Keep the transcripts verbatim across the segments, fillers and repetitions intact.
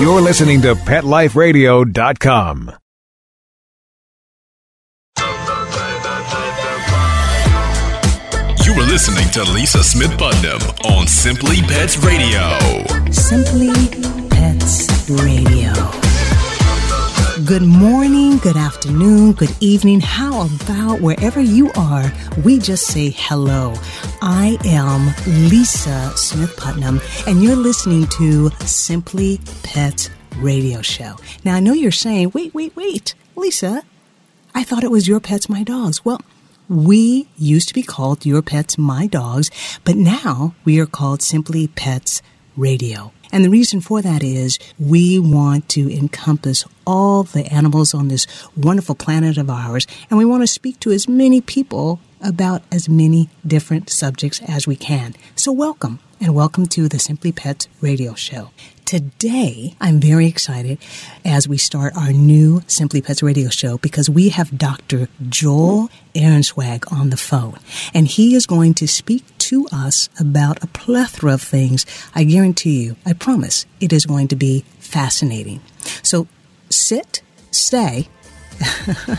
You're listening to pet life radio dot com. You are listening to Lisa Smith Putnam on Simply Pets Radio. Simply Pets Radio. Good morning, good afternoon, good evening. How about wherever you are, we just say hello. I am Lisa Smith Putnam, and you're listening to Simply Pets Radio Show. Now, I know you're saying, wait, wait, wait, Lisa, I thought it was Your Pets, My Dogs. Well, we used to be called Your Pets, My Dogs, but now we are called Simply Pets Radio. And the reason for that is we want to encompass all the animals on this wonderful planet of ours, and we want to speak to as many people about as many different subjects as we can. So welcome, and welcome to the Simply Pets Radio Show. Today, I'm very excited as we start our new Simply Pets Radio Show because we have Doctor Joel Ahrenswag on the phone, and he is going to speak to us about a plethora of things. I guarantee you, I promise, it is going to be fascinating. So sit, stay,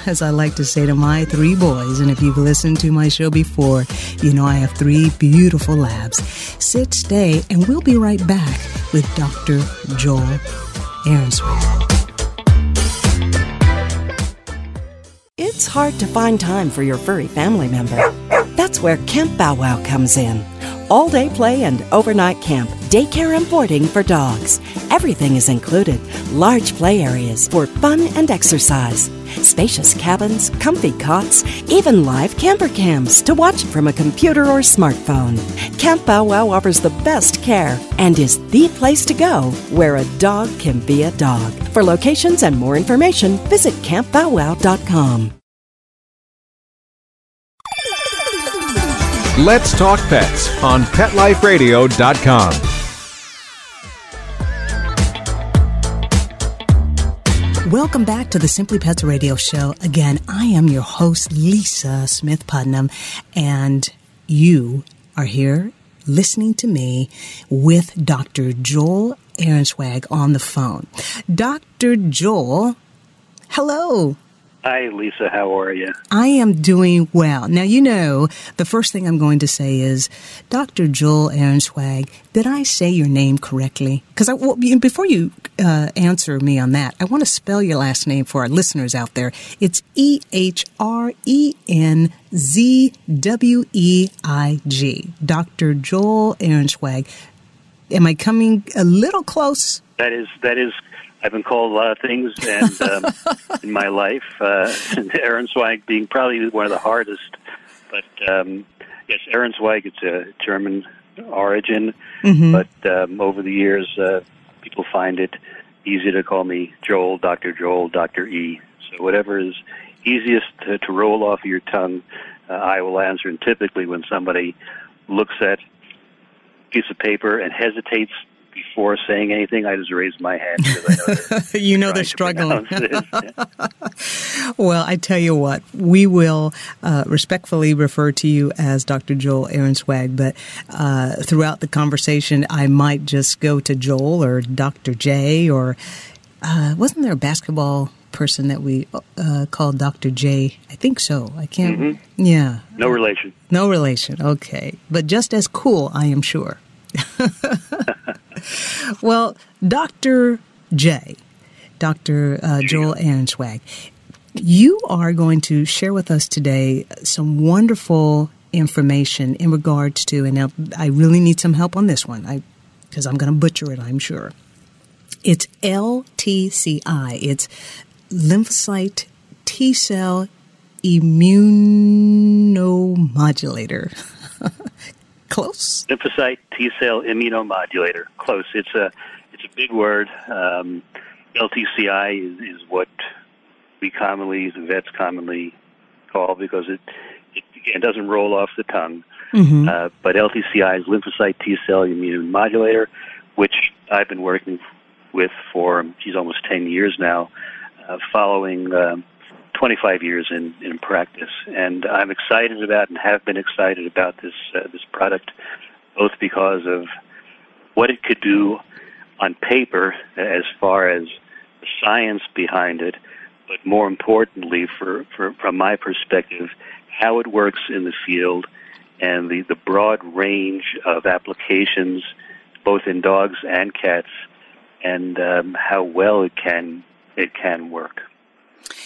as I like to say to my three boys, and if you've listened to my show before, you know I have three beautiful labs. Sit, stay, and we'll be right back with Doctor Joel Ahrenswag. It's hard to find time for your furry family member. That's where Camp Bow Wow comes in. All-day play and overnight camp, daycare and boarding for dogs. Everything is included. Large play areas for fun and exercise. Spacious cabins, comfy cots, even live camper cams to watch from a computer or smartphone. Camp Bow Wow offers the best care and is the place to go where a dog can be a dog. For locations and more information, visit camp bow wow dot com. Let's Talk Pets on pet life radio dot com. Welcome back to the Simply Pets Radio Show. Again, I am your host, Lisa Smith Putnam, and you are here listening to me with Doctor Joel Ahrenswag on the phone. Doctor Joel, hello. Hi, Lisa. How are you? I am doing well. Now, you know, the first thing I'm going to say is, Doctor Joel Ahrenswag, did I say your name correctly? Because I, well, before you uh, answer me on that, I want to spell your last name for our listeners out there. It's E H R E N Z W E I G. Doctor Joel Ahrenswag. Am I coming a little close? That is, that is I've been called a lot of things and um, in my life, uh, Ahrenswag being probably one of the hardest. But um, yes, Ahrenswag, it's a German origin, mm-hmm. but um, over the years, uh, people find it easy to call me Joel, Doctor Joel, Doctor E. So whatever is easiest to, to roll off your tongue, uh, I will answer. And typically when somebody looks at a piece of paper and hesitates before saying anything, I just raised my hand because I know they're, you know they're struggling. Well, I tell you what, we will uh, respectfully refer to you as Doctor Joel Ahrenswag, but uh, throughout the conversation, I might just go to Joel or Doctor J, or uh, wasn't there a basketball person that we uh, called Doctor J? I think so. I can't. Mm-hmm. Yeah. No relation. No relation. Okay. But just as cool, I am sure. Well, Doctor J, Doctor Uh, Joel Ahrenswag, you are going to share with us today some wonderful information in regards to, and now I really need some help on this one, I because I'm going to butcher it, I'm sure. It's L T C I. It's lymphocyte T-cell immunomodulator. Close. Lymphocyte T-cell immunomodulator. Close. It's a it's a big word. Um, L T C I is, is what we commonly, the vets commonly call, because it, it, it doesn't roll off the tongue. Mm-hmm. Uh, but L T C I is lymphocyte T-cell immunomodulator, which I've been working with for, geez, almost ten years now, uh, following um, twenty-five years in, in practice, and I'm excited about and have been excited about this uh, this product, both because of what it could do on paper as far as the science behind it, but more importantly, for, for from my perspective, how it works in the field and the, the broad range of applications, both in dogs and cats, and um, how well it can it can work.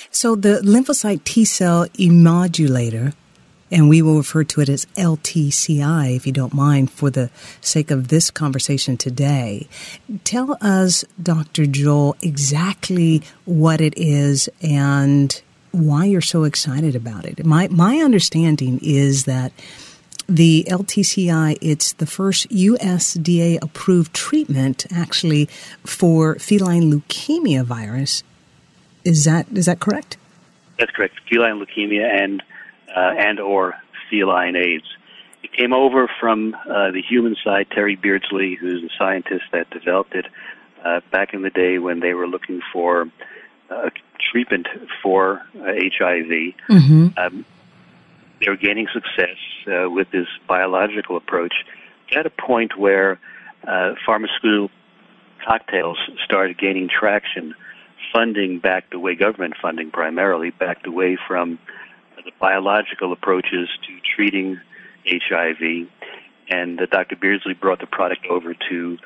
So the lymphocyte T cell immodulator, and we will refer to it as L T C I, if you don't mind, for the sake of this conversation today. Tell us, Doctor Joel, exactly what it is and why you're so excited about it. My my understanding is that the L T C I, it's the first U S D A-approved treatment, actually, for feline leukemia virus. Is that is that correct? That's correct. Feline leukemia and uh, and or feline AIDS. It came over from uh, the human side. Terry Beardsley, who's the scientist that developed it, uh, back in the day when they were looking for uh, treatment for uh, H I V. Mm-hmm. Um, they were gaining success uh, with this biological approach at a point where uh, pharmaceutical cocktails started gaining traction. Funding backed away, government funding primarily, backed away from the biological approaches to treating H I V. And uh, Doctor Beardsley brought the product over to,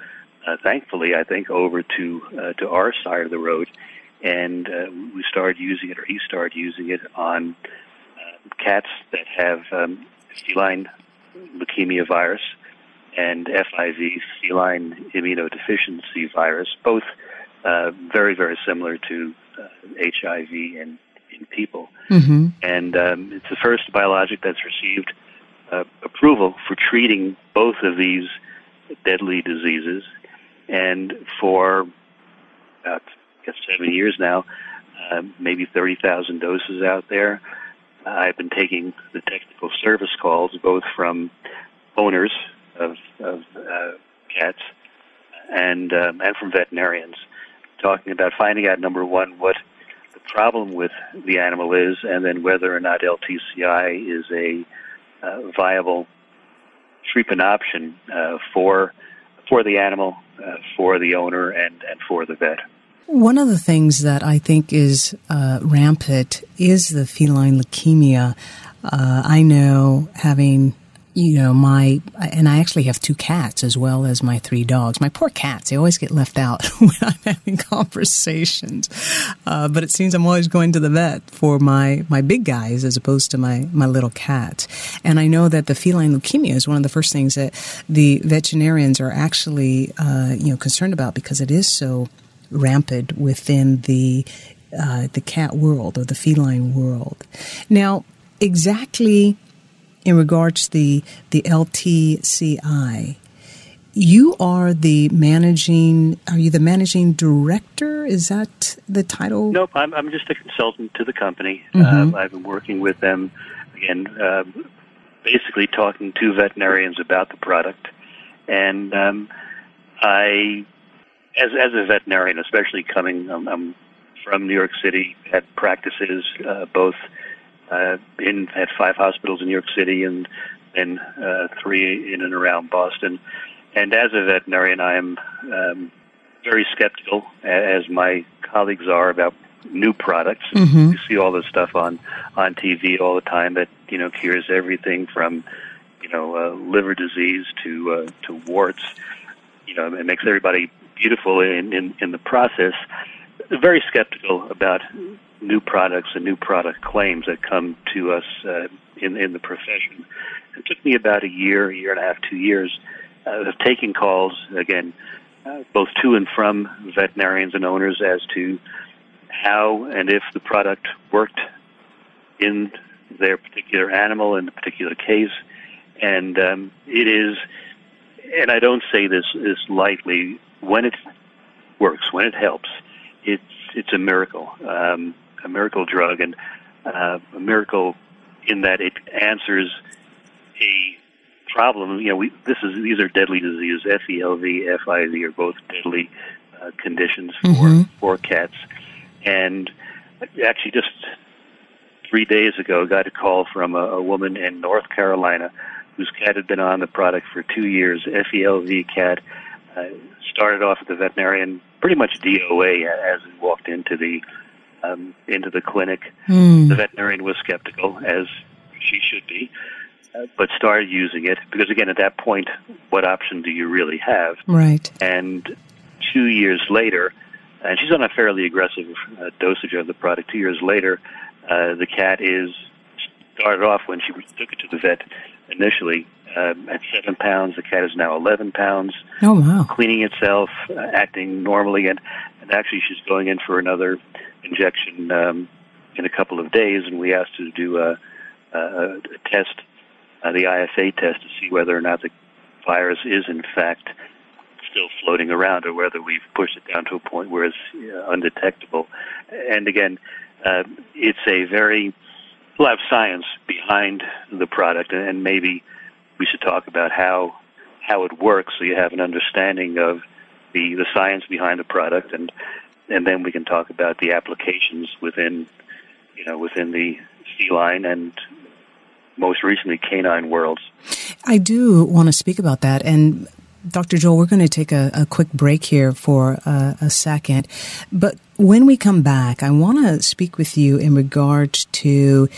uh, thankfully, I think, over to uh, to our side of the road. And uh, we started using it, or he started using it, on uh, cats that have um, feline leukemia virus and F I V, feline immunodeficiency virus, both Uh, very, very similar to uh, H I V in, in people. Mm-hmm. And um, it's the first biologic that's received uh, approval for treating both of these deadly diseases. And for about I guess, seven years now, uh, maybe thirty thousand doses out there. Uh, I've been taking the technical service calls, both from owners of, of uh, cats and um, and from veterinarians, talking about finding out, number one, what the problem with the animal is, and then whether or not L T C I is a uh, viable treatment option uh, for for the animal, uh, for the owner, and, and for the vet. One of the things that I think is uh, rampant is the feline leukemia. Uh, I know having... You know, my, and I actually have two cats as well as my three dogs. My poor cats, they always get left out when I'm having conversations. Uh, but it seems I'm always going to the vet for my, my big guys as opposed to my, my little cats. And I know that the feline leukemia is one of the first things that the veterinarians are actually, uh, you know, concerned about because it is so rampant within the, uh, the cat world or the feline world. Now, exactly... in regards to the, the L T C I, you are the managing, are you the managing director? Is that the title? Nope, I'm, I'm just a consultant to the company. Mm-hmm. Uh, I've been working with them, again, uh, basically talking to veterinarians about the product. And um, I, as as a veterinarian, especially coming, um, I'm from New York City, had practices uh, both Uh, in at five hospitals in New York City and then uh, three in and around Boston. And as a veterinarian, I am um, very skeptical, as my colleagues are, about new products. Mm-hmm. You see all this stuff on, on T V all the time that, you know, cures everything from, you know, uh, liver disease to uh, to warts. You know, it makes everybody beautiful in, in, in the process. Very skeptical about new products and new product claims that come to us uh, in, in the profession. It took me about a year, a year and a half, two years uh, of taking calls, again, uh, both to and from veterinarians and owners as to how and if the product worked in their particular animal, in the particular case. And um, it is, and I don't say this, this lightly, when it works, when it helps, it's it's a miracle, um, a miracle drug, and uh, a miracle in that it answers a problem. You know, we, this is these are deadly diseases. F E L V, F I V are both deadly uh, conditions for mm-hmm. for cats. And actually, just three days ago, I got a call from a, a woman in North Carolina whose cat had been on the product for two years. F E L V cat. Uh, started off at the veterinarian, pretty much D O A as we walked into the um, into the clinic. Mm. The veterinarian was skeptical, as she should be, but started using it because, again, at that point, what option do you really have? Right. And two years later, and she's on a fairly aggressive uh, dosage of the product. Two years later, uh, the cat is started off when she took it to the vet initially um, at seven pounds. The cat is now eleven pounds. Oh, wow. Cleaning itself, uh, acting normally, and, and actually she's going in for another injection um, in a couple of days, and we asked her to do a, a, a test, uh, the I F A test, to see whether or not the virus is, in fact, still floating around or whether we've pushed it down to a point where it's uh, undetectable. And again, uh, it's a very lab science behind the product, and maybe we should talk about how how it works so you have an understanding of the, the science behind the product, and and then we can talk about the applications within, you know, within the feline and most recently canine worlds. I do want to speak about that, and Doctor Joel, we're going to take a, a quick break here for uh, a second. But when we come back, I want to speak with you in regard to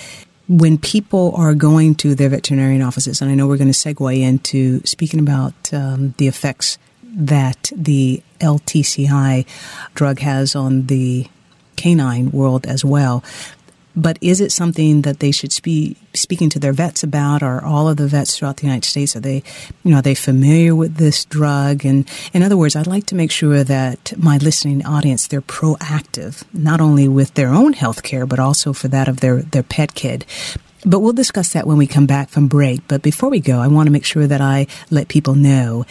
when people are going to their veterinarian offices. And I know we're going to segue into speaking about um, the effects that the L T C I drug has on the canine world as well. But is it something that they should be speaking to their vets about? Are all of the vets throughout the United States, are they, you know, are they familiar with this drug? And in other words, I'd like to make sure that my listening audience, they're proactive, not only with their own health care, but also for that of their, their pet kid. But we'll discuss that when we come back from break. But before we go, I want to make sure that I let people know,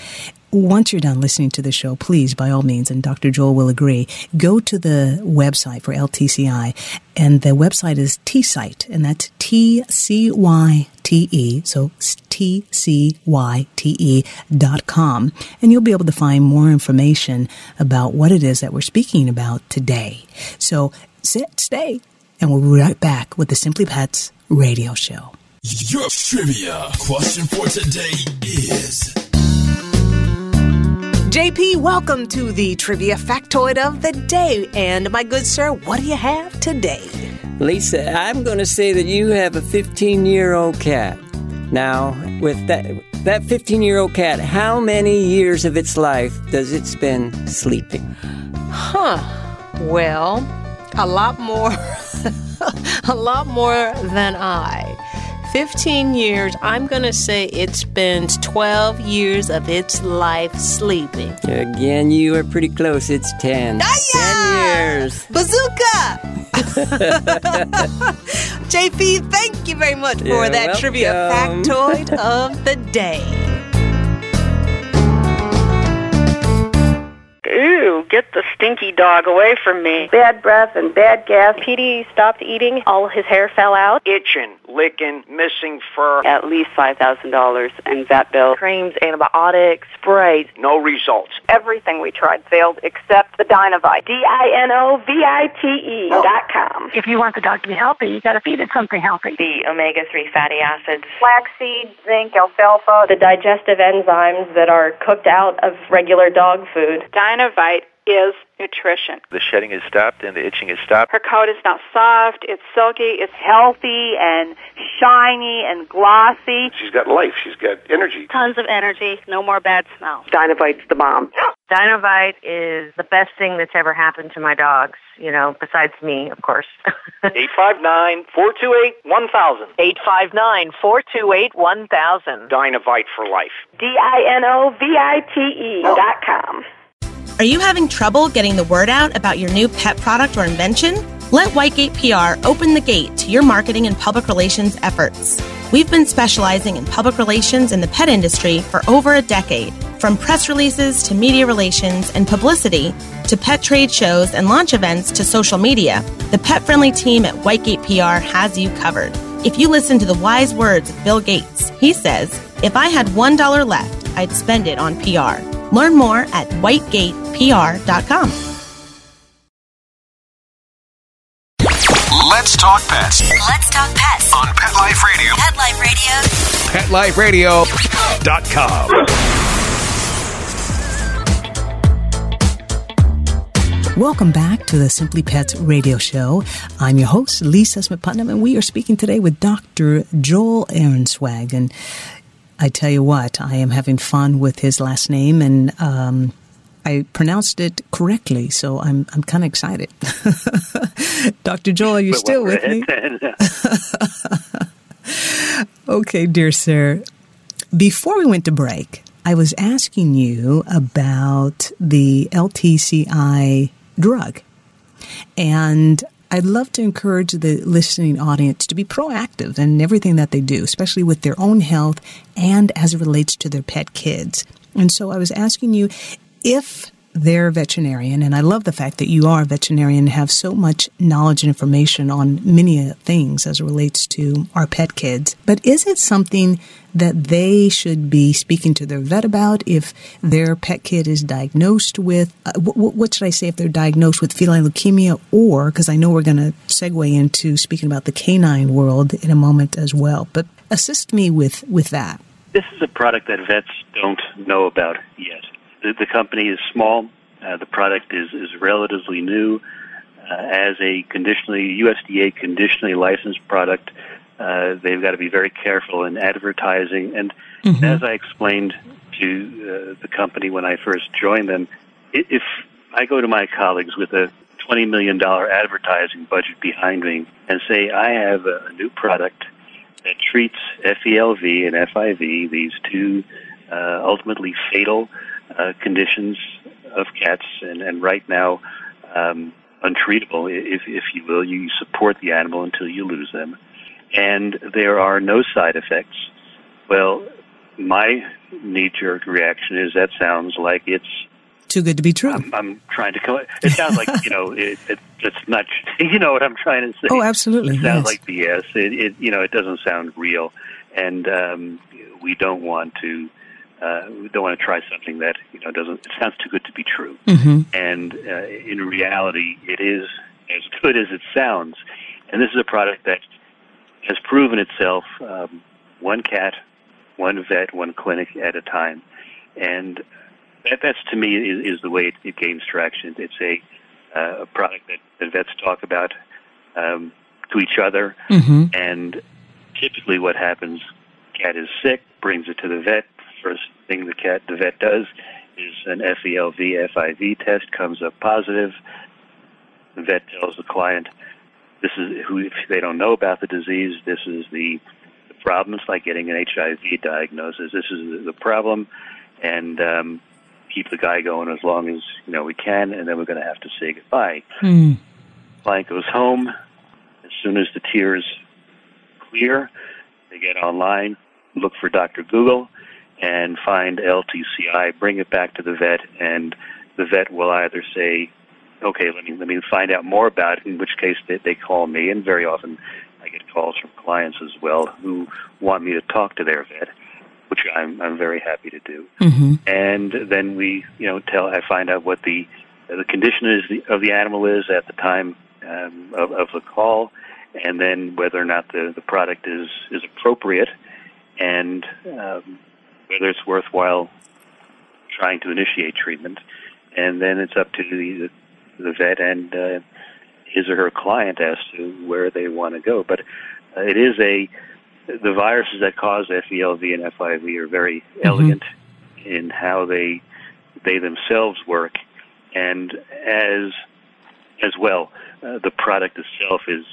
once you're done listening to the show, please, by all means, and Doctor Joel will agree, go to the website for L T C I, and the website is T C Y T E, and that's T C Y T E, so T C Y T E dot com, and you'll be able to find more information about what it is that we're speaking about today. So sit, stay, and we'll be right back with the Simply Pets radio show. Your trivia question for today is... J P, welcome to the Trivia Factoid of the Day. And my good sir, what do you have today? Lisa, I'm going to say that you have a fifteen-year-old cat. Now, with that that fifteen-year-old cat, how many years of its life does it spend sleeping? Huh. Well, a lot more, a lot more than I. fifteen years, I'm going to say it spends twelve years of its life sleeping. Again, you are pretty close. It's ten. Hi-ya! ten years. Bazooka! J P, thank you very much for You're that welcome. Trivia factoid of the day. Ooh, get the stinky dog away from me. Bad breath and bad gas. Petey stopped eating. All his hair fell out. Itching, licking, missing fur. At least five thousand dollars in vet bill. Creams, antibiotics, sprays. No results. Everything we tried failed except the Dinovite. D I N O V I T E dot com. If you want the dog to be healthy, you got to feed it something healthy. The omega three fatty acids. Flaxseed, zinc, alfalfa. The digestive enzymes that are cooked out of regular dog food. Dinovite is nutrition. The shedding is stopped and the itching is stopped. Her coat is now soft, it's silky, it's healthy and shiny and glossy. She's got life, she's got energy. Tons of energy, no more bad smells. Dinovite's the bomb. Dinovite is the best thing that's ever happened to my dogs, you know, besides me, of course. eight five nine, four two eight, one thousand. eight five nine, four two eight, one thousand. Dinovite for life. D I N O V I T E oh. dot com. Are you having trouble getting the word out about your new pet product or invention? Let Whitegate P R open the gate to your marketing and public relations efforts. We've been specializing in public relations in the pet industry for over a decade, from press releases to media relations and publicity, to pet trade shows and launch events to social media. The pet-friendly team at Whitegate P R has you covered. If you listen to the wise words of Bill Gates, he says, "If I had one dollar left, I'd spend it on P R." Learn more at whitegate p r dot com. Let's talk pets. Let's talk pets on Pet Life Radio. Pet Life Radio. pet life radio dot com. Welcome back to the Simply Pets Radio Show. I'm your host, Lisa Smith-Putnam, and we are speaking today with Doctor Joel Ahrenswag. And I tell you what, I am having fun with his last name, and um, I pronounced it correctly, so I'm I'm kind of excited. Doctor Joel, are you but still with me? Okay, dear sir. Before we went to break, I was asking you about the L T C I drug, and I'd love to encourage the listening audience to be proactive in everything that they do, especially with their own health and as it relates to their pet kids. And so I was asking you if they're a veterinarian, and I love the fact that you are a veterinarian and have so much knowledge and information on many things as it relates to our pet kids. But is it something that they should be speaking to their vet about if their pet kid is diagnosed with, uh, w- what should I say, if they're diagnosed with feline leukemia or, because I know we're going to segue into speaking about the canine world in a moment as well, but assist me with, with that. This is a product that vets don't know about yet. The, the company is small. Uh, the product is, is relatively new. Uh, as a conditionally U S D A conditionally licensed product, uh, they've got to be very careful in advertising. And mm-hmm. as I explained to uh, the company when I first joined them, if I go to my colleagues with a twenty million dollars advertising budget behind me and say, I have a new product that treats F E L V and F I V, these two uh, ultimately fatal Uh, conditions of cats, and, and right now um, untreatable, if, if you will. You support the animal until you lose them, and there are no side effects. Well, my knee-jerk reaction is that sounds like it's too good to be true. I'm, I'm trying to collect. It sounds like you know it, it, it's not. You know what I'm trying to say? Oh, absolutely. It sounds yes. like B S. It, it you know it doesn't sound real, and um, we don't want to. Uh, we don't want to try something that you know doesn't. It sounds too good to be true, mm-hmm. and uh, in reality, it is as good as it sounds. And this is a product that has proven itself: um, one cat, one vet, one clinic at a time. And that, that's to me is, is the way it, it gains traction. It's a, uh, a product that, that vets talk about um, to each other, mm-hmm. and typically, what happens: cat is sick, brings it to the vet. First thing the cat the vet does is an F E L V, F I V test comes up positive. The vet tells the client, "This is who if they don't know about the disease. This is the, the problem. It's like getting an H I V diagnosis. This is the problem, and um, keep the guy going as long as you know we can, and then we're going to have to say goodbye." Mm. Client goes home. As soon as the tears clear, they get online, look for Doctor Google, and find L T C I, bring it back to the vet, and the vet will either say, okay, let me let me find out more about it, in which case they, they call me, and very often I get calls from clients as well who want me to talk to their vet, which I'm I'm very happy to do. Mm-hmm. And then we, you know, tell I find out what the the condition is the, of the animal is at the time um, of, of the call, and then whether or not the, the product is, is appropriate, and um whether it's worthwhile trying to initiate treatment, and then it's up to the the vet and uh, his or her client as to where they want to go. But uh, it is a the viruses that cause F E L V and F I V are very mm-hmm. elegant in how they they themselves work, and as as well uh, the product itself is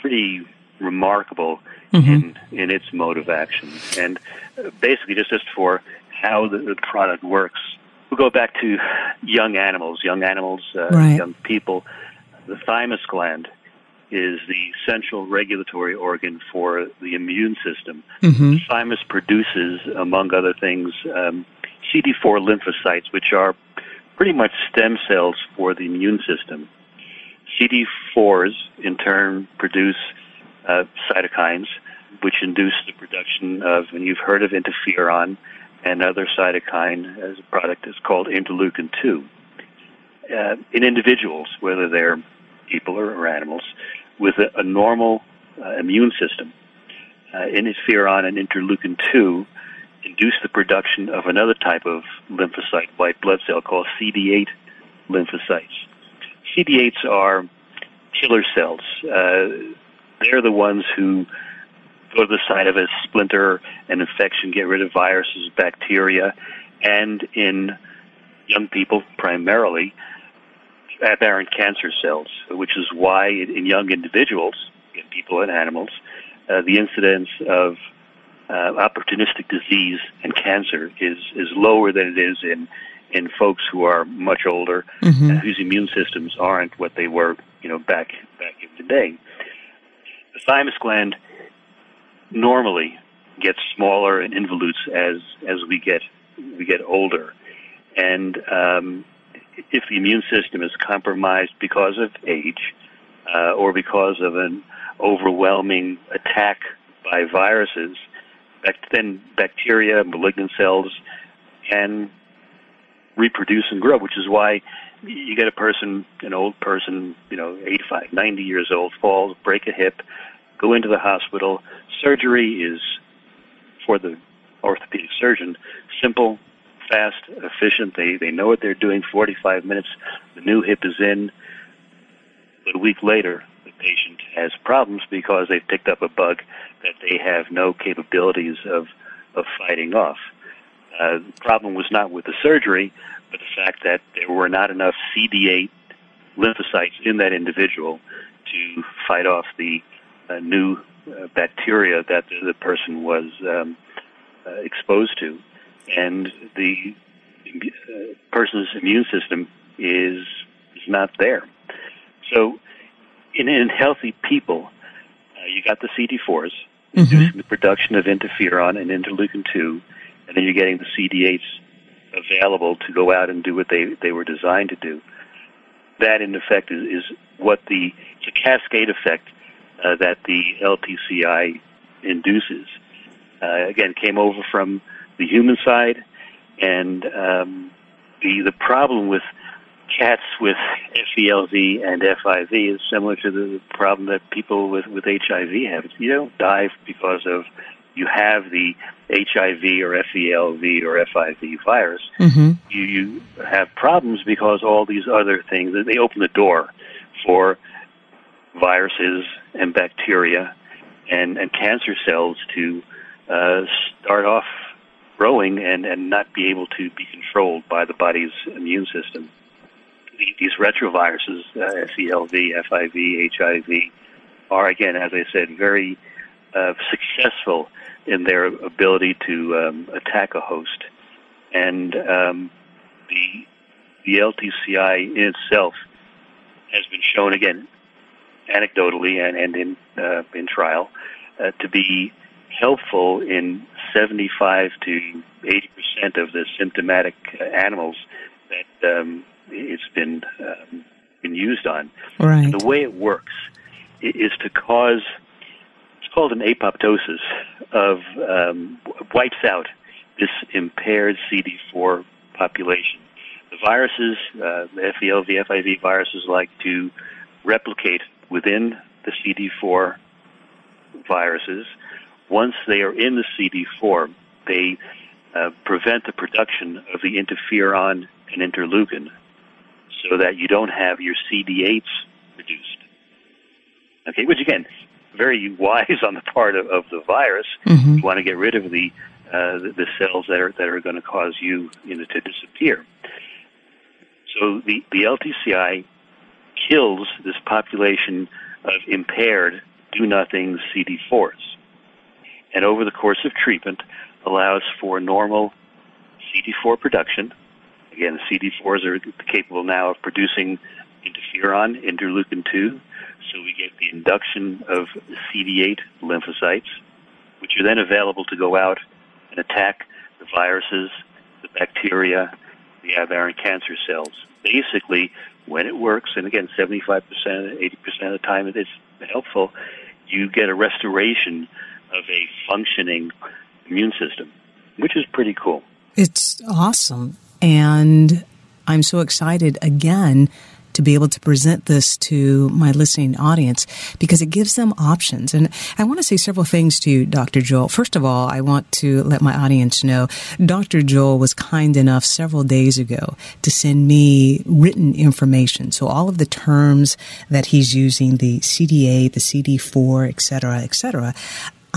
pretty remarkable mm-hmm. in, in its mode of action. And basically, just, just for how the, the product works, we'll go back to young animals, young animals, uh, right. young people. The thymus gland is the central regulatory organ for the immune system. Mm-hmm. The thymus produces, among other things, um, C D four lymphocytes, which are pretty much stem cells for the immune system. C D fours, in turn, produce Uh, cytokines, which induce the production of, and you've heard of interferon, and other cytokine as a product is called interleukin two. Uh, in individuals, whether they're people or, or animals, with a, a normal uh, immune system, uh, interferon and interleukin two induce the production of another type of lymphocyte, white blood cell, called C D eight lymphocytes. C D eights are killer cells. Uh, they're the ones who go to the site of a splinter, an infection, get rid of viruses, bacteria, and in young people primarily, aberrant cancer cells, which is why in young individuals, in people and animals, uh, the incidence of uh, opportunistic disease and cancer is, is lower than it is in in folks who are much older, mm-hmm. and whose immune systems aren't what they were, you know, back back in the day. The thymus gland normally gets smaller and involutes as as we get we get older, and um, if the immune system is compromised because of age uh, or because of an overwhelming attack by viruses, then bacteria, malignant cells can reproduce and grow, which is why you get a person, an old person, you know, eighty-five, ninety years old, falls, break a hip, go into the hospital. Surgery is, for the orthopedic surgeon, simple, fast, efficient. They they know what they're doing. forty-five minutes, the new hip is in. But a week later, the patient has problems because they've picked up a bug that they have no capabilities of of fighting off. Uh, the problem was not with the surgery, but the fact that there were not enough C D eight lymphocytes in that individual to fight off the uh, new uh, bacteria that the, the person was um, uh, exposed to. And the uh, person's immune system is, is not there. So in, in healthy people, uh, you got the C D fours, mm-hmm. reducing the production of interferon and interleukin two, and then you're getting the C D eights available to go out and do what they, they were designed to do. That, in effect, is, is what the, it's a cascade effect uh, that the L P C I induces. Uh, again, came over from the human side, and um, the the problem with cats with F E L V and F I V is similar to the problem that people with, with H I V have. You don't die because of you have the H I V or F E L V or F I V virus. Mm-hmm. You, you have problems because all these other things, they open the door for viruses and bacteria and, and cancer cells to uh, start off growing and, and not be able to be controlled by the body's immune system. These retroviruses, uh, F E L V, F I V, H I V, are, again, as I said, very Uh, successful in their ability to um, attack a host. And um, the, the L T C I in itself has been shown, again, anecdotally and, and in, uh, in trial, uh, to be helpful in seventy-five to eighty percent of the symptomatic uh, animals that um, it's been, um, been used on. Right. And the way it works is to cause called an apoptosis of um, wipes out this impaired C D four population. The viruses, uh, the F E L V, F I V viruses, like to replicate within the C D four viruses. Once they are in the C D four, they uh, prevent the production of the interferon and interleukin, so that you don't have your C D eights reduced. Okay, which again, very wise on the part of, of the virus. Mm-hmm. You want to get rid of the uh, the, the cells that are that are going to cause you, you know, to disappear. So the, the L T C I kills this population of impaired do-nothing C D fours, and over the course of treatment allows for normal C D four production. Again, the C D fours are capable now of producing interferon, interleukin two, so we get the induction of C D eight lymphocytes, which are then available to go out and attack the viruses, the bacteria, the aberrant cancer cells. Basically, when it works, and again, seventy-five percent, eighty percent of the time it's helpful, you get a restoration of a functioning immune system, which is pretty cool. It's awesome, and I'm so excited again to be able to present this to my listening audience because it gives them options. And I want to say several things to you, Doctor Joel. First of all, I want to let my audience know Doctor Joel was kind enough several days ago to send me written information. So all of the terms that he's using, the C D A, the C D four, et cetera, et cetera,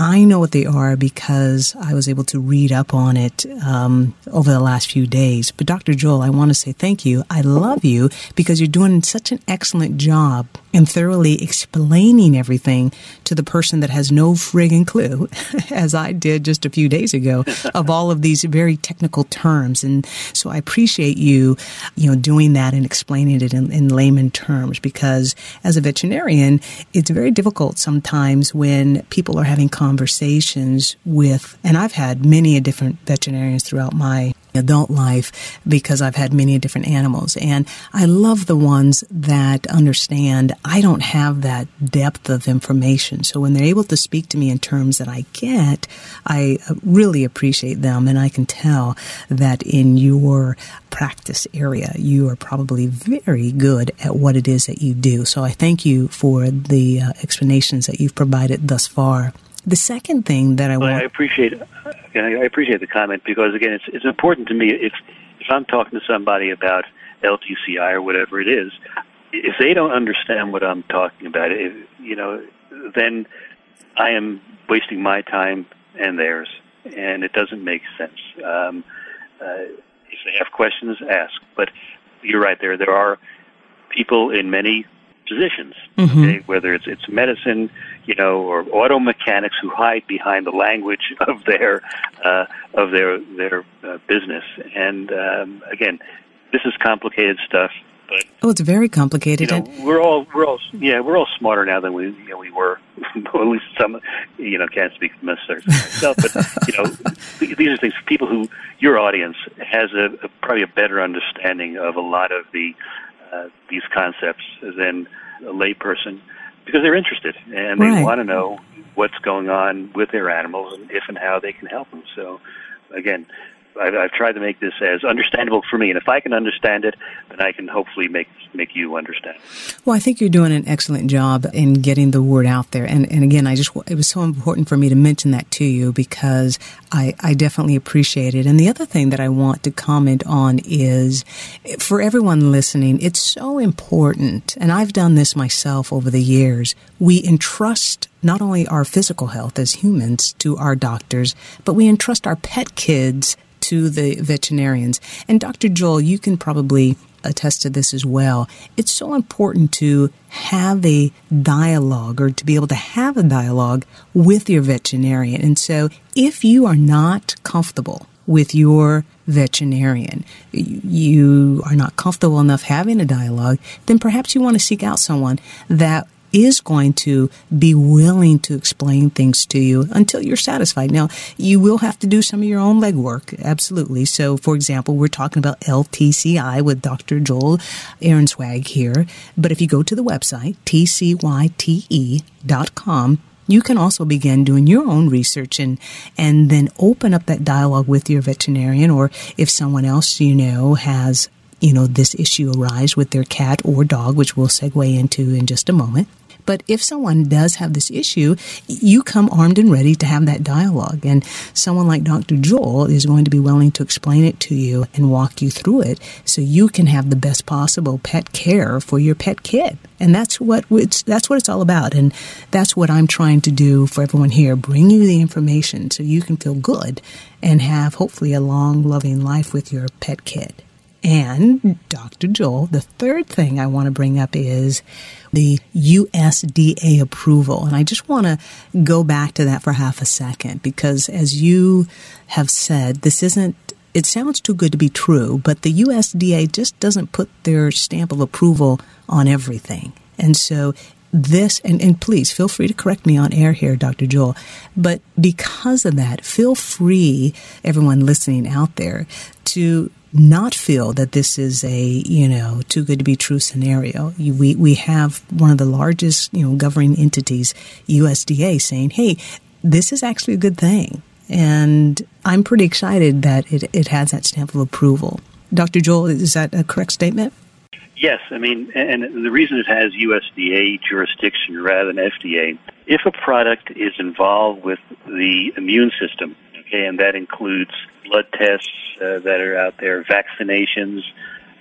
I know what they are because I was able to read up on it um, over the last few days. But Doctor Joel, I want to say thank you. I love you because you're doing such an excellent job and thoroughly explaining everything to the person that has no friggin' clue, as I did just a few days ago, of all of these very technical terms. And so I appreciate you, you know, doing that and explaining it in, in layman terms because as a veterinarian, it's very difficult sometimes when people are having conversations conversations with, and I've had many different veterinarians throughout my adult life because I've had many different animals. And I love the ones that understand I don't have that depth of information. So when they're able to speak to me in terms that I get, I really appreciate them. And I can tell that in your practice area, you are probably very good at what it is that you do. So I thank you for the uh, explanations that you've provided thus far. The second thing that I want... I appreciate, I appreciate the comment because, again, it's it's important to me if, if I'm talking to somebody about L T C I or whatever it is, if they don't understand what I'm talking about, if, you know, then I am wasting my time and theirs, and it doesn't make sense. Um, uh, if they have questions, ask. But you're right, there there are people in many positions, mm-hmm. okay, whether it's it's medicine, you know, or auto mechanics who hide behind the language of their uh, of their their uh, business. And um, again, this is complicated stuff. But, oh, it's very complicated. You know, and- we're all we're all yeah we're all smarter now than we you know, we were. At least some, you know, can't speak necessarily for myself, but you know, these are things people who your audience has a, a probably a better understanding of a lot of the. Uh, these concepts than a layperson because they're interested and they right. want to know what's going on with their animals and if and how they can help them. So, again, I've, I've tried to make this as understandable for me, and if I can understand it, then I can hopefully make make you understand. Well, I think you're doing an excellent job in getting the word out there. And, and again, I just it was so important for me to mention that to you because I, I definitely appreciate it. And the other thing that I want to comment on is for everyone listening, it's so important, and I've done this myself over the years, we entrust not only our physical health as humans to our doctors, but we entrust our pet kids to the veterinarians. And Doctor Joel, you can probably attest to this as well. It's so important to have a dialogue or to be able to have a dialogue with your veterinarian. And so if you are not comfortable with your veterinarian, you are not comfortable enough having a dialogue, then perhaps you want to seek out someone that is going to be willing to explain things to you until you're satisfied. Now, you will have to do some of your own legwork, absolutely. So, for example, we're talking about L T C I with Doctor Joel Ahrenswag here. But if you go to the website, T C Y T E dot com, you can also begin doing your own research and, and then open up that dialogue with your veterinarian or if someone else you know has, you know, this issue arise with their cat or dog, which we'll segue into in just a moment. But if someone does have this issue, you come armed and ready to have that dialogue. And someone like Doctor Joel is going to be willing to explain it to you and walk you through it so you can have the best possible pet care for your pet kid. And that's what it's, that's what it's all about. And that's what I'm trying to do for everyone here, bring you the information so you can feel good and have hopefully a long, loving life with your pet kid. And Doctor Joel, the third thing I want to bring up is the U S D A approval. And I just want to go back to that for half a second because as you have said, this isn't, it sounds too good to be true, but the U S D A just doesn't put their stamp of approval on everything. And so this, and, and please feel free to correct me on air here, Doctor Joel, but because of that, feel free, everyone listening out there, to not feel that this is a, you know, too good to be true scenario. We we have one of the largest, you know, governing entities, U S D A, saying, hey, this is actually a good thing. And I'm pretty excited that it, it has that stamp of approval. Doctor Joel, is that a correct statement? Yes, I mean, and the reason it has U S D A jurisdiction rather than F D A, if a product is involved with the immune system, okay, and that includes blood tests uh, that are out there, vaccinations,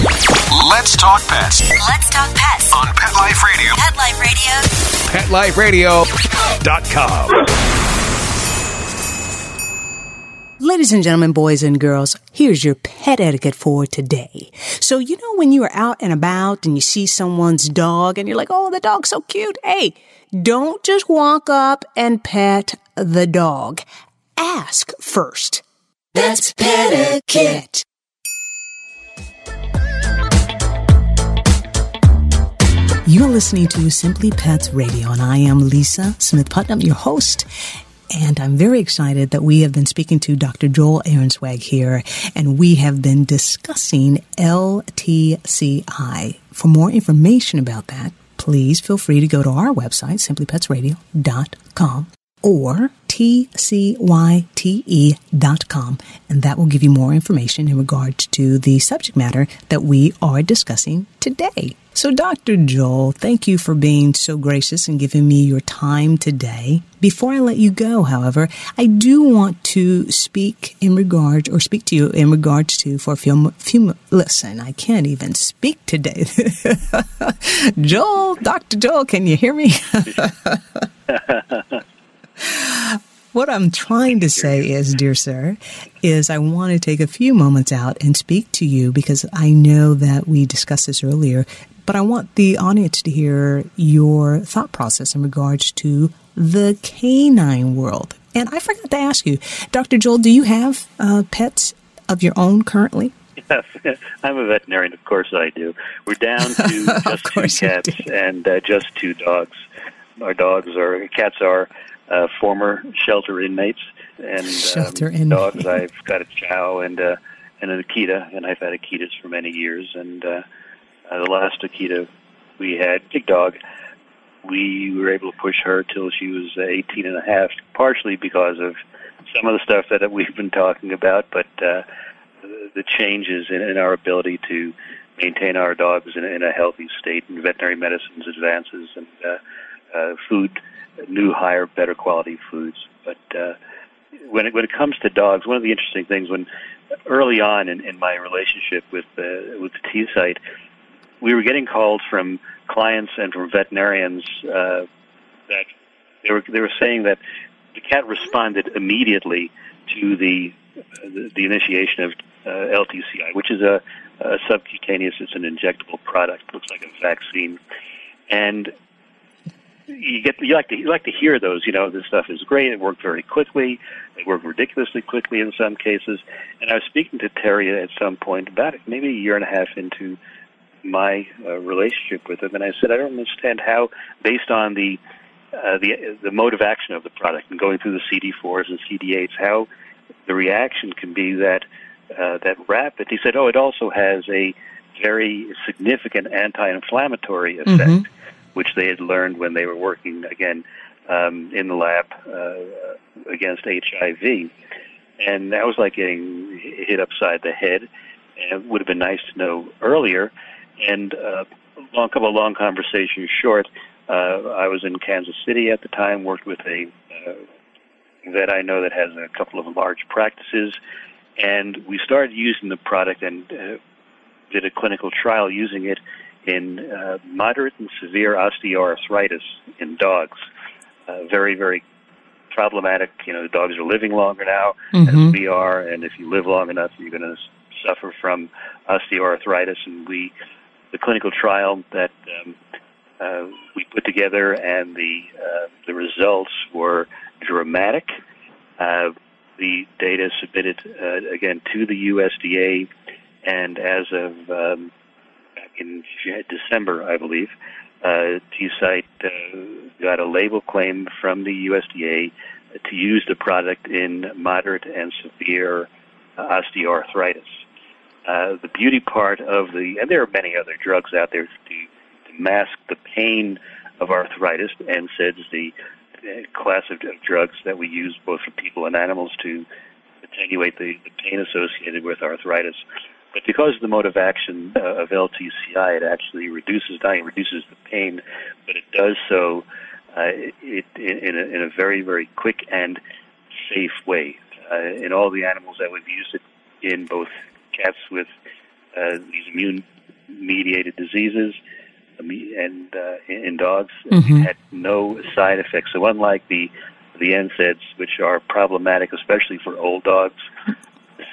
Let's Talk Pets. Let's Talk Pets. On Pet Life Radio. Pet Life Radio. pet life radio dot com. Ladies and gentlemen, boys and girls, here's your pet etiquette for today. So, you know, when you are out and about and you see someone's dog and you're like, oh, the dog's so cute. Hey, don't just walk up and pet the dog. Ask first. That's pet etiquette. You're listening to Simply Pets Radio, and I am Lisa Smith-Putnam, your host. And I'm very excited that we have been speaking to Doctor Joel Ahrenswag here, and we have been discussing L T C I. For more information about that, please feel free to go to our website, simply pets radio dot com or T C Y T E dot com, and that will give you more information in regards to the subject matter that we are discussing today. So, Doctor Joel, thank you for being so gracious and giving me your time today. Before I let you go, however, I do want to speak in regard, or speak to you in regards to, for a few, few listen, I can't even speak today. Joel, Doctor Joel, can you hear me? What I'm trying to say is, dear sir, is I want to take a few moments out and speak to you because I know that we discussed this earlier, but I want the audience to hear your thought process in regards to the canine world. And I forgot to ask you, Doctor Joel, do you have uh, pets of your own currently? Yes, I'm a veterinarian. Of course I do. We're down to just two cats and uh, just two dogs. Our dogs are, cats are uh, former shelter inmates, and shelter um, inmate. Dogs, I've got a Chow and, uh, and an Akita, and I've had Akitas for many years, and uh, Uh, the last Akita we had, big dog, we were able to push her till she was eighteen and a half, partially because of some of the stuff that we've been talking about, but uh, the changes in, in our ability to maintain our dogs in, in a healthy state, and veterinary medicine's advances, and uh, uh, food, new, higher, better quality foods. But uh, when, it, when it comes to dogs, one of the interesting things, when early on in, in my relationship with, uh, with the T-Site, we were getting calls from clients and from veterinarians uh, that they were they were saying that the cat responded immediately to the uh, the, the initiation of uh, L T C I, which is a, a subcutaneous, it's an injectable product, looks like a vaccine, and you get you like to you like to hear those. You know, this stuff is great. It worked very quickly. It worked ridiculously quickly in some cases. And I was speaking to Terry at some point about it, maybe a year and a half into my uh, relationship with them, and I said, I don't understand how, based on the uh, the the mode of action of the product and going through the C D fours and C D eights, how the reaction can be that uh, that rapid. He said, oh, it also has a very significant anti-inflammatory effect, mm-hmm. which they had learned when they were working again um, in the lab uh, against H I V, and that was like getting hit upside the head. And it would have been nice to know earlier. And uh, long, couple of long conversations short, uh, I was in Kansas City at the time, worked with a uh, vet I know that has a couple of large practices, and we started using the product and uh, did a clinical trial using it in uh, moderate and severe osteoarthritis in dogs. Uh, very, very problematic. You know, the dogs are living longer now, mm-hmm. as we are, and if you live long enough, you're going to suffer from osteoarthritis, and we, the clinical trial that um, uh, we put together, and the uh, the results were dramatic. Uh, the data submitted uh, again to the U S D A, and as of um, back in December, I believe, uh, T-Site uh, got a label claim from the U S D A to use the product in moderate and severe osteoarthritis. Uh, the beauty part of the, and there are many other drugs out there to, to mask the pain of arthritis, and N SAIDs, the class of drugs that we use both for people and animals to attenuate the, the pain associated with arthritis. But because of the mode of action uh, of L T C I, it actually reduces dying, reduces the pain, but it does so uh, it, in, a, in a very, very quick and safe way. Uh, in all the animals that we've used it in, both cats with uh, these immune-mediated diseases, and uh, in dogs, mm-hmm. had no side effects. So unlike the the N SAIDs, which are problematic, especially for old dogs,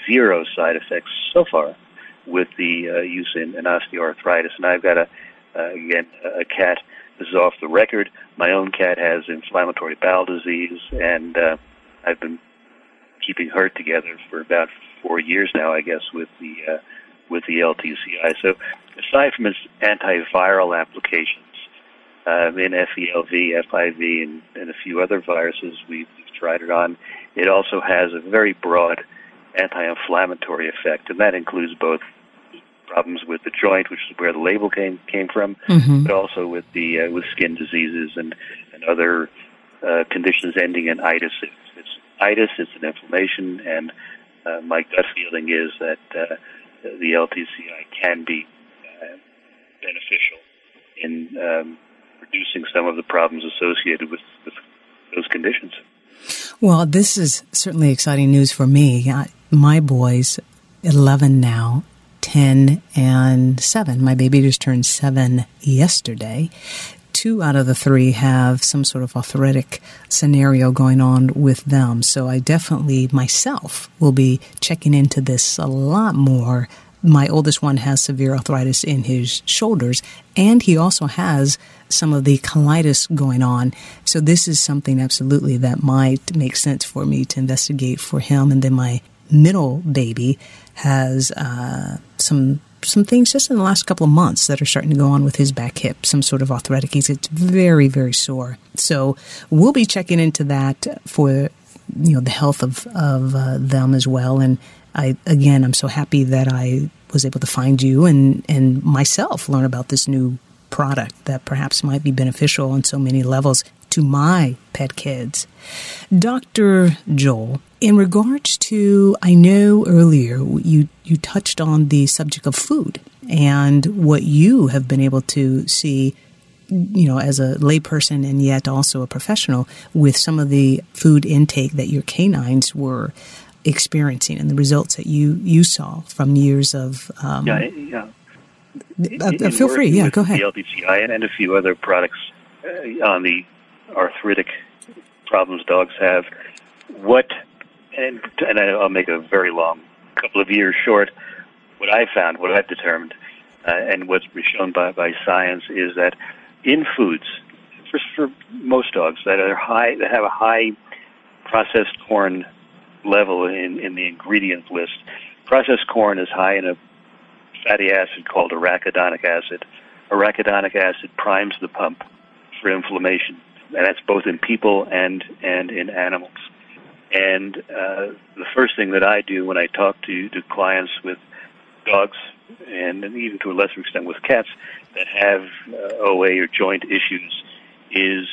zero side effects so far with the uh, use in, in osteoarthritis. And I've got a uh, again a cat. This is off the record. My own cat has inflammatory bowel disease, and uh, I've been keeping her together for about four years now, I guess, with the uh, with the L T C I. So aside from its antiviral applications uh, in F E L V, F I V, and, and a few other viruses we've, we've tried it on, it also has a very broad anti-inflammatory effect, and that includes both problems with the joint, which is where the label came came from, mm-hmm. but also with the uh, with skin diseases and, and other uh, conditions ending in itis. It's, it's itis, it's an inflammation, and uh, my gut feeling is that uh, the L T C I can be uh, beneficial in um, reducing some of the problems associated with, with those conditions. Well, this is certainly exciting news for me. I, my boys, eleven now, ten and seven. My baby just turned seven yesterday. Two out of the three have some sort of arthritic scenario going on with them. So I definitely, myself, will be checking into this a lot more. My oldest one has severe arthritis in his shoulders, and he also has some of the colitis going on. So this is something absolutely that might make sense for me to investigate for him. And then my middle baby has uh, some... some things just in the last couple of months that are starting to go on with his back hip, some sort of arthritic. It's very, very sore. So we'll be checking into that for, you know, the health of, of uh, them as well. And I, again, I'm so happy that I was able to find you and, and myself learn about this new product that perhaps might be beneficial on so many levels to my pet kids. Doctor Joel, in regards to, I know earlier you, you touched on the subject of food and what you have been able to see, you know, as a layperson and yet also a professional with some of the food intake that your canines were experiencing and the results that you, you saw from years of... Um, yeah, yeah. In, uh, in feel free, yeah, go ahead. The L T C I and a few other products uh, on the arthritic problems dogs have. What... And, and I'll make a very long couple of years short. What I found, what I've determined, uh, and what's been shown by, by science is that in foods, for, for most dogs that are high, that have a high processed corn level in, in the ingredient list, processed corn is high in a fatty acid called arachidonic acid. Arachidonic acid primes the pump for inflammation, and that's both in people and and in animals. And uh, the first thing that I do when I talk to, to clients with dogs and, and even to a lesser extent with cats that have uh, O A or joint issues is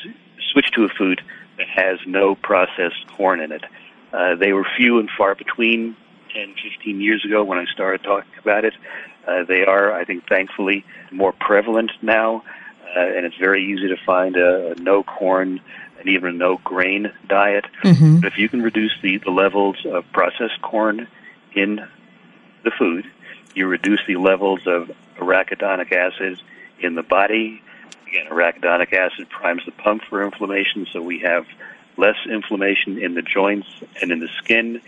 switch to a food that has no processed corn in it. Uh, they were few and far between ten, fifteen years ago when I started talking about it. Uh, they are, I think, thankfully, more prevalent now, uh, and it's very easy to find a, a no corn and even a no-grain diet. Mm-hmm. But if you can reduce the, the levels of processed corn in the food, you reduce the levels of arachidonic acid in the body. Again, arachidonic acid primes the pump for inflammation, so we have less inflammation in the joints and in the skin,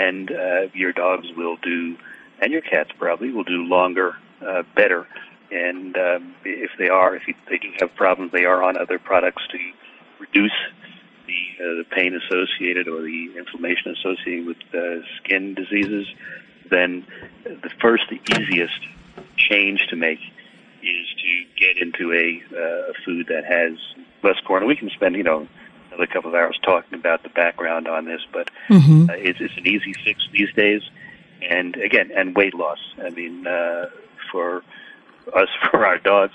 and uh, your dogs will do, and your cats probably, will do longer, uh, better. And um, if they are, if they do have problems, they are on other products to reduce the, uh, the pain associated or the inflammation associated with uh, skin diseases, then the first, the easiest change to make is to get into a, uh, a food that has less corn. We can spend, you know, another couple of hours talking about the background on this, but mm-hmm. uh, it's, it's an easy fix these days. And again, and weight loss. I mean, uh, for us, for our dogs,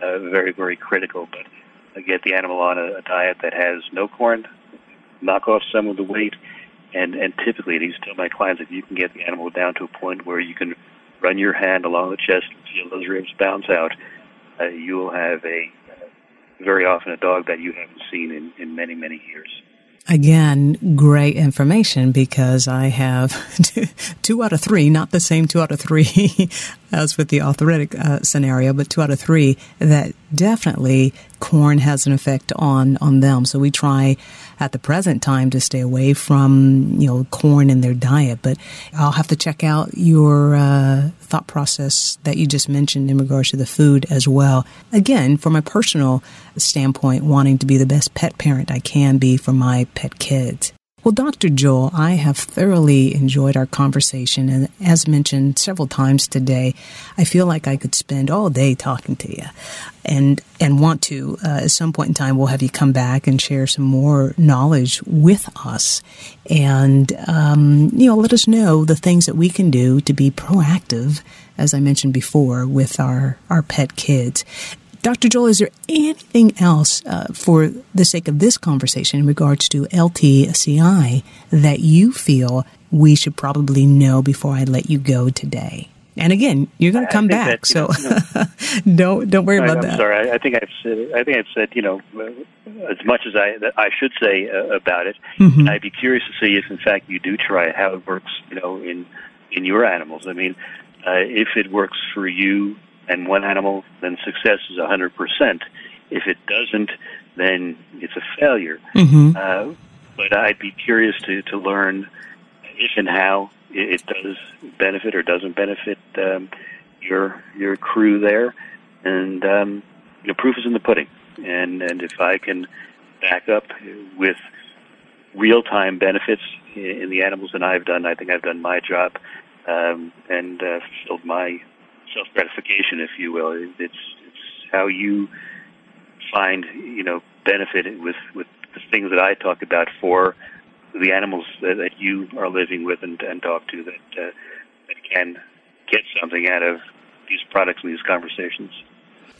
uh, very, very critical, but get the animal on a, a diet that has no corn, knock off some of the weight, and, and typically, these tell my clients, if you can get the animal down to a point where you can run your hand along the chest and feel those ribs bounce out, uh, you will have a uh, very often a dog that you haven't seen in, in many, many years. Again, great information, because I have two, two out of three, not the same two out of three as with the arthritic uh, scenario, but two out of three that definitely corn has an effect on, on them. So we try at the present time to stay away from, you know, corn in their diet. But I'll have to check out your uh, thought process that you just mentioned in regards to the food as well. Again, from a personal standpoint, wanting to be the best pet parent I can be for my pet kids. Well, Doctor Joel, I have thoroughly enjoyed our conversation. And as mentioned several times today, I feel like I could spend all day talking to you and and want to. Uh, at some point in time, we'll have you come back and share some more knowledge with us. And, um, you know, let us know the things that we can do to be proactive, as I mentioned before, with our, our pet kids. Doctor Joel, is there anything else uh, for the sake of this conversation in regards to L T C I that you feel we should probably know before I let you go today? And again, you're going to come back, that, so know, don't don't worry I, about I'm that. I'm sorry. I, I think I've said, I think I've said you know as much as I I should say uh, about it. Mm-hmm. And I'd be curious to see if, in fact, you do try it, how it works, you know, in in your animals. I mean, uh, if it works for you and one animal, then success is one hundred percent. If it doesn't, then it's a failure. Mm-hmm. Uh, but I'd be curious to, to learn if and how it does benefit or doesn't benefit um, your your crew there. And um, the proof is in the pudding. And, and if I can back up with real-time benefits in the animals that I've done, I think I've done my job um, and uh, fulfilled my self-gratification, if you will. It's, it's how you find, you know, benefit with, with the things that I talk about for the animals that, that you are living with and, and talk to that, uh, that can get something out of these products and these conversations.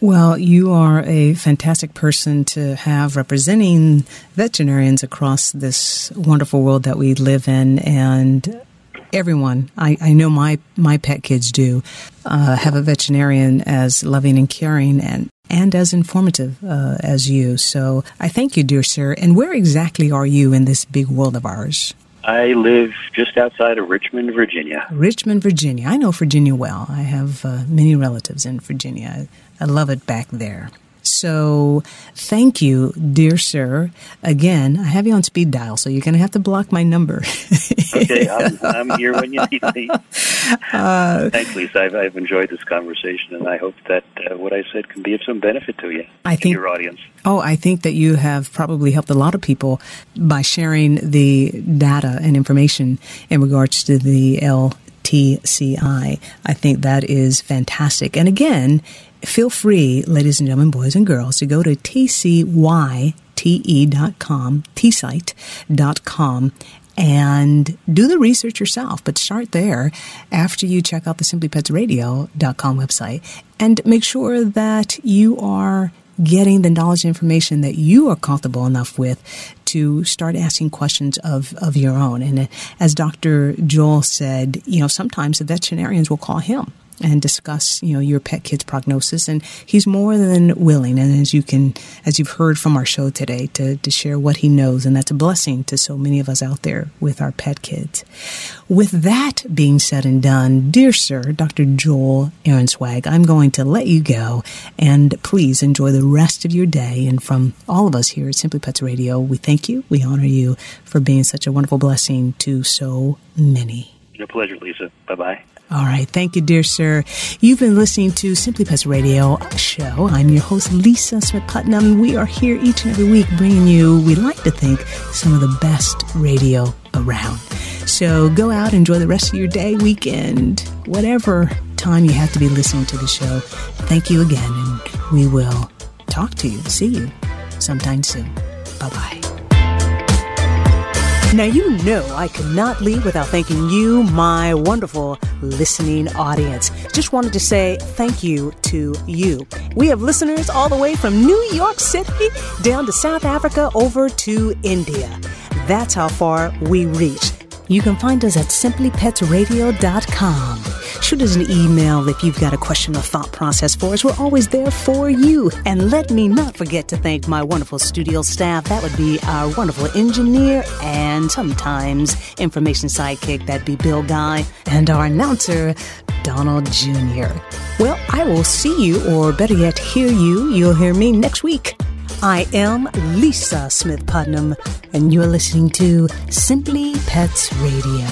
Well, you are a fantastic person to have representing veterinarians across this wonderful world that we live in, and everyone, I, I know my, my pet kids do, uh, have a veterinarian as loving and caring and, and as informative uh, as you. So I thank you, dear sir. And where exactly are you in this big world of ours? I live just outside of Richmond, Virginia. Richmond, Virginia. I know Virginia well. I have uh, many relatives in Virginia. I, I love it back there. So thank you, dear sir. Again, I have you on speed dial, so you're going to have to block my number. Okay, I'm, I'm here when you need me. Uh, Thanks, Lisa. I've, I've enjoyed this conversation, and I hope that uh, what I said can be of some benefit to you I think, and your audience. Oh, I think that you have probably helped a lot of people by sharing the data and information in regards to the L T C I. I think that is fantastic. And again, feel free, ladies and gentlemen, boys and girls, to go to T C Y T E dot com, T site dot com, and do the research yourself. But start there after you check out the simply pets radio dot com website, and make sure that you are getting the knowledge and information that you are comfortable enough with to start asking questions of, of your own. And as Doctor Joel said, you know, sometimes the veterinarians will call him and discuss, you know, your pet kid's prognosis. And he's more than willing, and as you can, as you've heard from our show today, to, to share what he knows. And that's a blessing to so many of us out there with our pet kids. With that being said and done, dear sir, Doctor Joel Ahrenswag, I'm going to let you go. And please enjoy the rest of your day. And from all of us here at Simply Pets Radio, we thank you. We honor you for being such a wonderful blessing to so many. Your pleasure, Lisa. Bye-bye. All right. Thank you, dear sir. You've been listening to Simply Pets Radio Show. I'm your host, Lisa Smith-Putnam. We are here each and every week bringing you, we like to think, some of the best radio around. So go out, enjoy the rest of your day, weekend, whatever time you have to be listening to the show. Thank you again, and we will talk to you, see you sometime soon. Bye-bye. Now, you know I cannot leave without thanking you, my wonderful listening audience. Just wanted to say thank you to you. We have listeners all the way from New York City down to South Africa over to India. That's how far we reach. You can find us at simply pets radio dot com. Shoot us an email if you've got a question or thought process for us. We're always there for you. And let me not forget to thank my wonderful studio staff. That would be our wonderful engineer and sometimes information sidekick. That'd be Bill Guy and our announcer, Donald Junior Well, I will see you, or better yet, hear you. You'll hear me next week. I am Lisa Smith Putnam, and you're listening to Simply Pets Radio.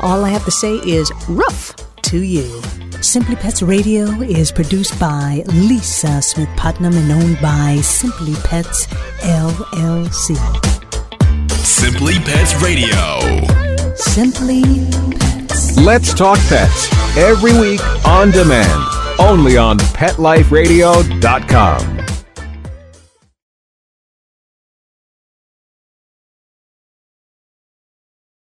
All I have to say is rough to you. Simply Pets Radio is produced by Lisa Smith Putnam and owned by Simply Pets L L C. Simply Pets Radio. Simply Pets. Let's talk pets every week on demand, only on pet life radio dot com.